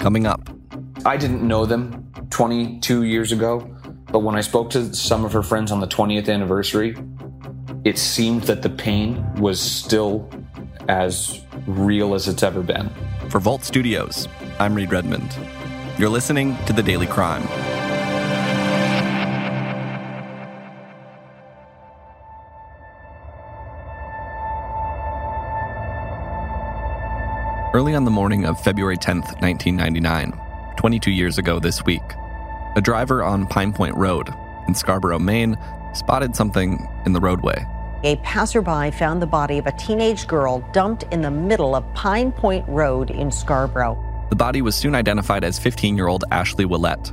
coming up. I didn't know them 22 years ago, but when I spoke to some of her friends on the 20th anniversary, it seemed that the pain was still as real as it's ever been. For Vault Studios, I'm Reid Redmond. You're listening to The Daily Crime. Early on the morning of February 10th, 1999, 22 years ago this week, a driver on Pine Point Road in Scarborough, Maine, spotted something in the roadway. A passerby found the body of a teenage girl dumped in the middle of Pine Point Road in Scarborough. The body was soon identified as 15-year-old Ashley Ouellette,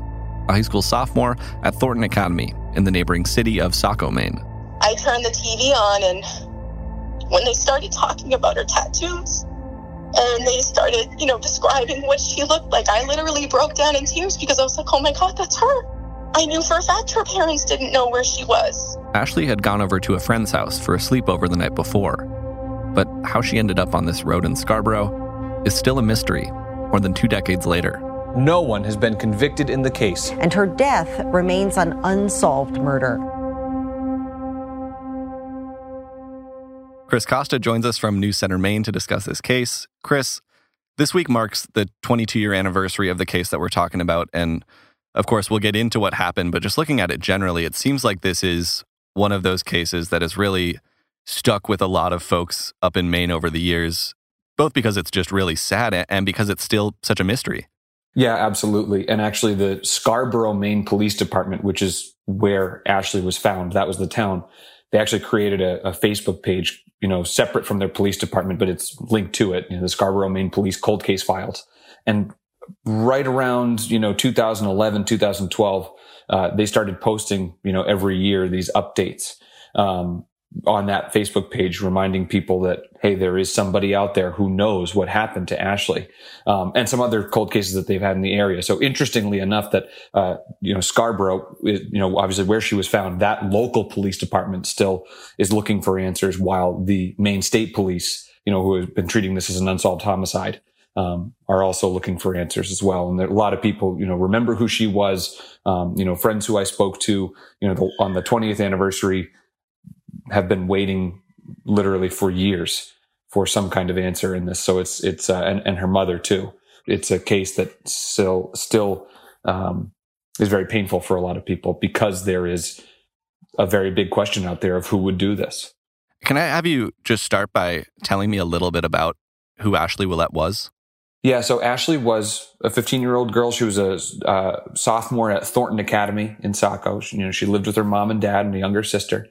a high school sophomore at Thornton Academy in the neighboring city of Saco, Maine. I turned the TV on, and when they started talking about her tattoos, and they started, describing what she looked like, I literally broke down in tears because I was like, oh my God, that's her. I knew for a fact her parents didn't know where she was. Ashley had gone over to a friend's house for a sleepover the night before. But how she ended up on this road in Scarborough is still a mystery more than 2 decades later. No one has been convicted in the case. And her death remains an unsolved murder. Chris Costa joins us from News Center Maine to discuss this case. Chris, this week marks the 22-year anniversary of the case that we're talking about. And, of course, we'll get into what happened. But just looking at it generally, it seems like this is one of those cases that has really stuck with a lot of folks up in Maine over the years, both because it's just really sad and because it's still such a mystery. Yeah, absolutely. And actually, the Scarborough, Maine Police Department, which is where Ashley was found, that was the town, they actually created a Facebook page, separate from their police department, but it's linked to it, the Scarborough, Maine Police Cold Case Files. And right around, 2011, 2012, they started posting, every year these updates on that Facebook page, reminding people that, hey, there is somebody out there who knows what happened to Ashley, and some other cold cases that they've had in the area. So interestingly enough that, Scarborough, obviously where she was found, that local police department still is looking for answers, while the Maine State Police, who have been treating this as an unsolved homicide, are also looking for answers as well. And there, a lot of people, remember who she was, friends who I spoke to, on the 20th anniversary, have been waiting literally for years for some kind of answer in this. So and her mother too. It's a case that still is very painful for a lot of people because there is a very big question out there of who would do this. Can I have you just start by telling me a little bit about who Ashley Ouellette was? Yeah, so Ashley was a 15-year-old girl. She was a sophomore at Thornton Academy in Saco. She lived with her mom and dad and a younger sister.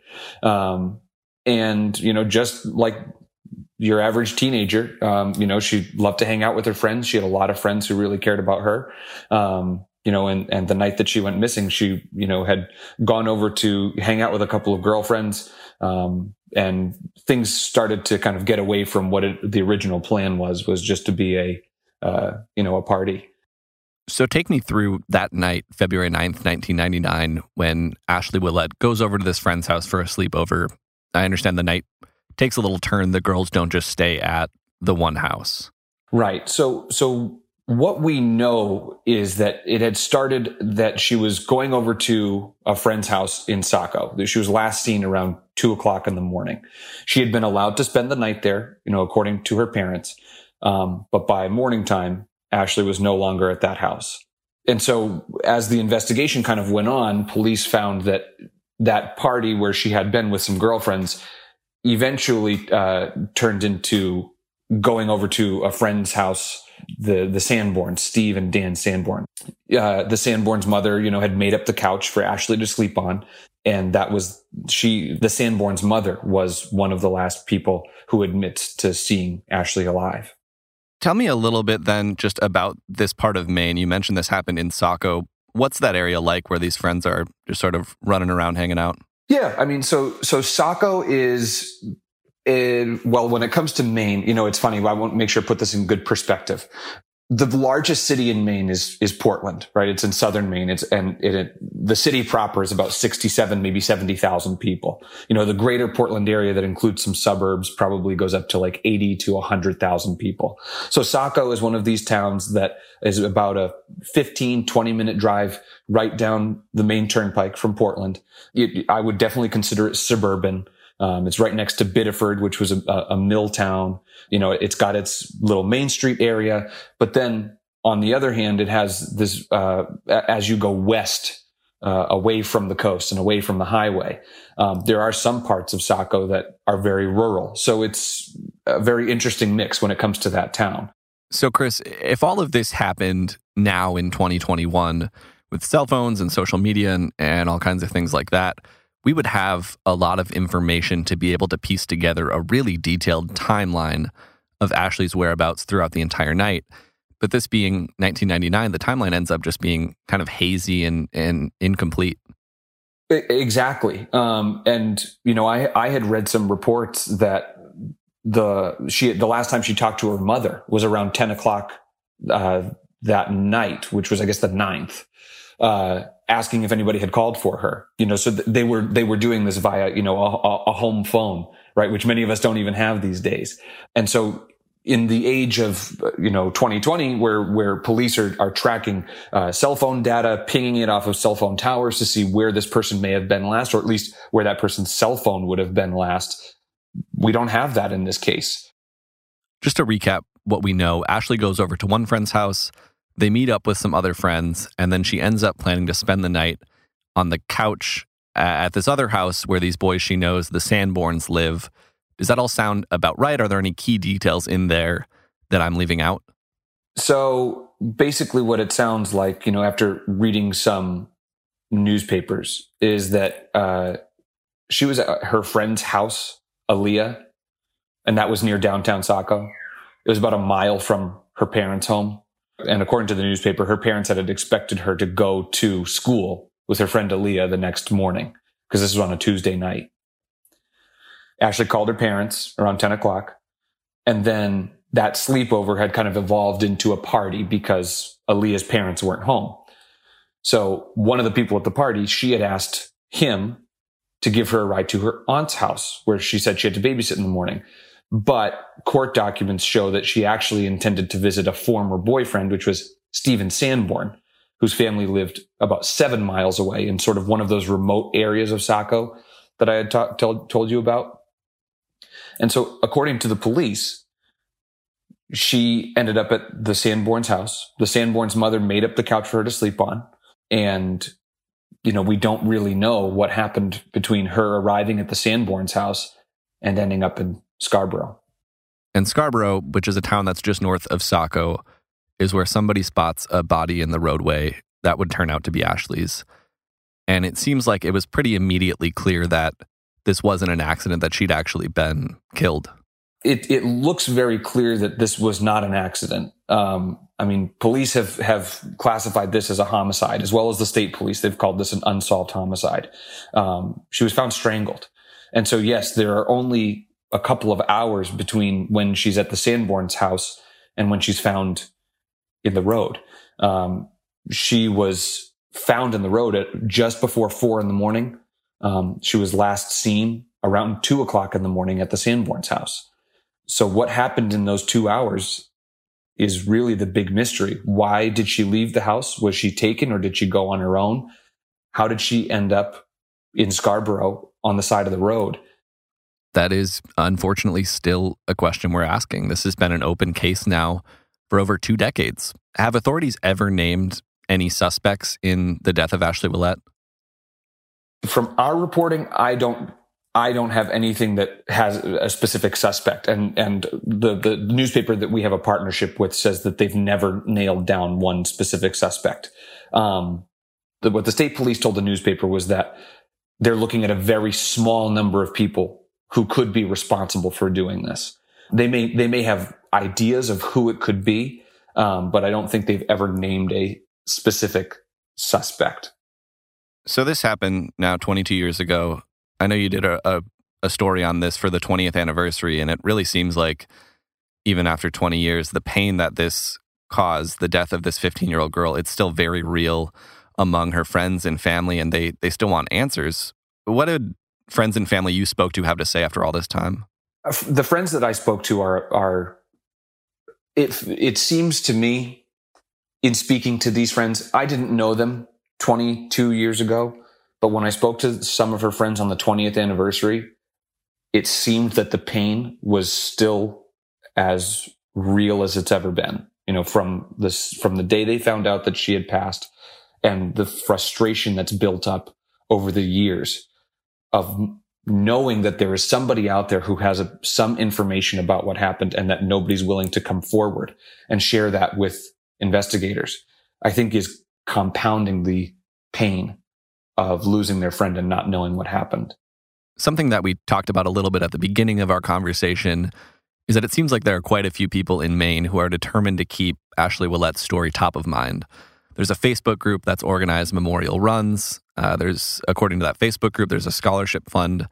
Just like your average teenager, she loved to hang out with her friends. She had a lot of friends who really cared about her. And the night that she went missing, she, had gone over to hang out with a couple of girlfriends. And things started to kind of get away from what the original plan was just to be a party. So take me through that night, February 9th, 1999, when Ashley Ouellette goes over to this friend's house for a sleepover. I understand the night takes a little turn. The girls don't just stay at the one house. Right. So what we know is that it had started that she was going over to a friend's house in Saco. She was last seen around 2:00 in the morning. She had been allowed to spend the night there, according to her parents. But by morning time, Ashley was no longer at that house. And so as the investigation kind of went on, police found that that party where she had been with some girlfriends eventually turned into going over to a friend's house, the Sanborns, Steve and Dan Sanborn. The Sanborns' mother, had made up the couch for Ashley to sleep on. And that was the Sanborns' mother was one of the last people who admits to seeing Ashley alive. Tell me a little bit then just about this part of Maine. You mentioned this happened in Saco. What's that area like where these friends are just sort of running around, hanging out? Yeah, I mean, so Saco is... Well, when it comes to Maine, it's funny. I want to make sure I put this in good perspective. the largest city in Maine is Portland, right? It's in southern Maine. The city proper is about 67, maybe 70,000 people. You know, the greater Portland area that includes some suburbs probably goes up to like 80 to 100,000 people. So Saco is one of these towns that is about a 15, 20-minute drive right down the Maine Turnpike from Portland. I would definitely consider it suburban. It's right next to Biddeford, which was a mill town. You know, it's got its little Main Street area. But then on the other hand, it has this, as you go west, away from the coast and away from the highway, there are some parts of Saco that are very rural. So it's a very interesting mix when it comes to that town. So Chris, if all of this happened now in 2021 with cell phones and social media and all kinds of things like that, we would have a lot of information to be able to piece together a really detailed timeline of Ashley's whereabouts throughout the entire night. But this being 1999, the timeline ends up just being kind of hazy and incomplete. Exactly. And, you know, I had read some reports that the last time she talked to her mother was around 10 o'clock that night, which was, I guess, the 9th. Asking if anybody had called for her, you know, so they were doing this via, you know, a home phone, right? Which many of us don't even have these days. And so in the age of, you know, 2020, where police are tracking, cell phone data, pinging it off of cell phone towers to see where this person may have been last, or at least where that person's cell phone would have been last. We don't have that in this case. Just to recap what we know, Ashley goes over to one friend's house. They meet up with some other friends, and then she ends up planning to spend the night on the couch at this other house where these boys she knows, the Sanborns, live. Does that all sound about right? Are there any key details in there that I'm leaving out? So basically what it sounds like, you know, after reading some newspapers, is that she was at her friend's house, Aaliyah, and that was near downtown Saco. It was about a mile from her parents' home. And according to the newspaper, her parents had expected her to go to school with her friend Aaliyah the next morning, because this was on a Tuesday night. Ashley called her parents around 10 o'clock, and then that sleepover had kind of evolved into a party because Aaliyah's parents weren't home. So one of the people at the party, she had asked him to give her a ride to her aunt's house, where she said she had to babysit in the morning. But court documents show that she actually intended to visit a former boyfriend, which was Stephen Sanborn, whose family lived about 7 miles away in sort of one of those remote areas of Saco that I had told you about. And so according to the police, she ended up at the Sanborn's house. The Sanborn's mother made up the couch for her to sleep on. And, you know, we don't really know what happened between her arriving at the Sanborn's house and ending up in Scarborough. And Scarborough, which is a town that's just north of Saco, is where somebody spots a body in the roadway that would turn out to be Ashley's. And it seems like it was pretty immediately clear that this wasn't an accident, that she'd actually been killed. It looks very clear that this was not an accident. I mean, police have classified this as a homicide, as well as the state police. They've called this an unsolved homicide. She was found strangled. And so, yes, there are only a couple of hours between when she's at the Sanborn's house and when she's found in the road. She was found in the road at just before 4 a.m. She was last seen around 2 a.m. at the Sanborn's house. So what happened in those 2 hours is really the big mystery. Why did she leave the house? Was she taken, or did she go on her own? How did she end up in Scarborough on the side of the road? That is unfortunately still a question we're asking. This has been an open case now for over 2 decades. Have authorities ever named any suspects in the death of Ashley Ouellette? From our reporting, I don't have anything that has a specific suspect. And the newspaper that we have a partnership with says that they've never nailed down one specific suspect. What the state police told the newspaper was that they're looking at a very small number of people who could be responsible for doing this. They may have ideas of who it could be, but I don't think they've ever named a specific suspect. So this happened now 22 years ago. I know you did a story on this for the 20th anniversary, and it really seems like even after 20 years, the pain that this cause, the death of this 15-year-old girl, it's still very real among her friends and family, and they still want answers. What did friends and family you spoke to have to say after all this time? The friends that I spoke to are it seems to me, in speaking to these friends, I didn't know them 22 years ago, but when I spoke to some of her friends on the 20th anniversary, it seemed that the pain was still as real as it's ever been. You know, from the day they found out that she had passed, and the frustration that's built up over the years of knowing that there is somebody out there who has some information about what happened, and that nobody's willing to come forward and share that with investigators, I think is compounding the pain of losing their friend and not knowing what happened. Something that we talked about a little bit at the beginning of our conversation is that it seems like there are quite a few people in Maine who are determined to keep Ashley Ouellette's story top of mind. There's a Facebook group that's organized memorial runs. There's, according to that Facebook group, there's a scholarship fund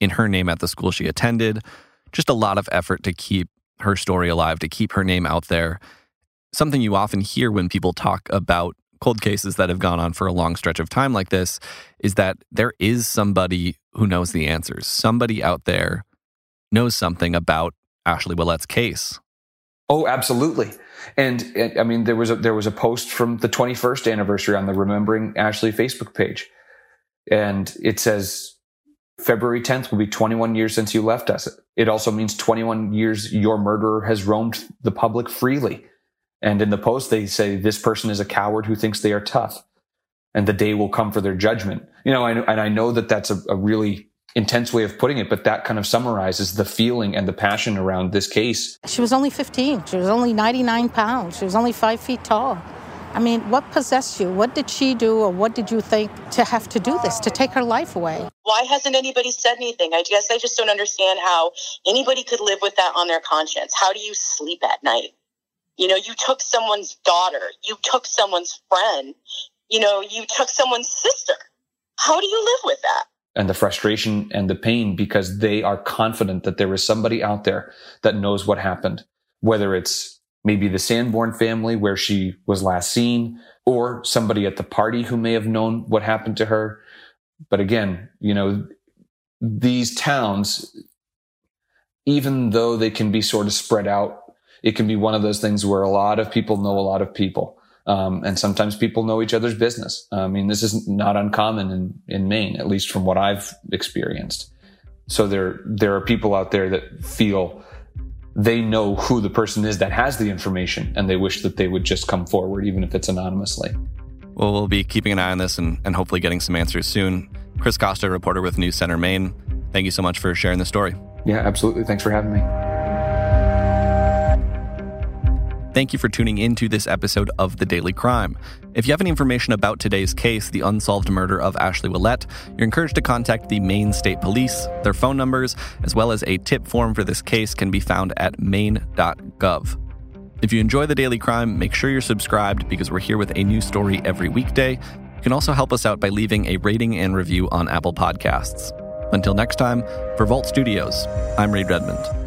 in her name at the school she attended. Just a lot of effort to keep her story alive, to keep her name out there. Something you often hear when people talk about cold cases that have gone on for a long stretch of time like this is that there is somebody who knows the answers. Somebody out there knows something about Ashley Ouellette's case. Oh, absolutely. And I mean, there was a post from the 21st anniversary on the Remembering Ashley Facebook page. And it says, February 10th will be 21 years since you left us. It also means 21 years your murderer has roamed the public freely. And in the post, they say, this person is a coward who thinks they are tough. And the day will come for their judgment. You know, and I know that that's a really intense way of putting it, but that kind of summarizes the feeling and the passion around this case. She was only 15. She was only 99 pounds. She was only 5 feet tall. I mean, what possessed you? What did she do, or what did you think to have to do this, to take her life away? Why hasn't anybody said anything? I guess I just don't understand how anybody could live with that on their conscience. How do you sleep at night? You know, you took someone's daughter. You took someone's friend. You know, you took someone's sister. How do you live with that? And the frustration and the pain, because they are confident that there is somebody out there that knows what happened, whether it's maybe the Sanborn family where she was last seen, or somebody at the party who may have known what happened to her. But again, you know, these towns, even though they can be sort of spread out, it can be one of those things where a lot of people know a lot of people. And sometimes people know each other's business. I mean, this is not uncommon in Maine, at least from what I've experienced. So there are people out there that feel they know who the person is that has the information, and they wish that they would just come forward, even if it's anonymously. Well, we'll be keeping an eye on this and hopefully getting some answers soon. Chris Costa, reporter with News Center Maine, thank you so much for sharing the story. Yeah, absolutely. Thanks for having me. Thank you for tuning in to this episode of The Daily Crime. If you have any information about today's case, the unsolved murder of Ashley Ouellette, you're encouraged to contact the Maine State Police. Their phone numbers, as well as a tip form for this case, can be found at maine.gov. If you enjoy The Daily Crime, make sure you're subscribed, because we're here with a new story every weekday. You can also help us out by leaving a rating and review on Apple Podcasts. Until next time, for Vault Studios, I'm Reid Redmond.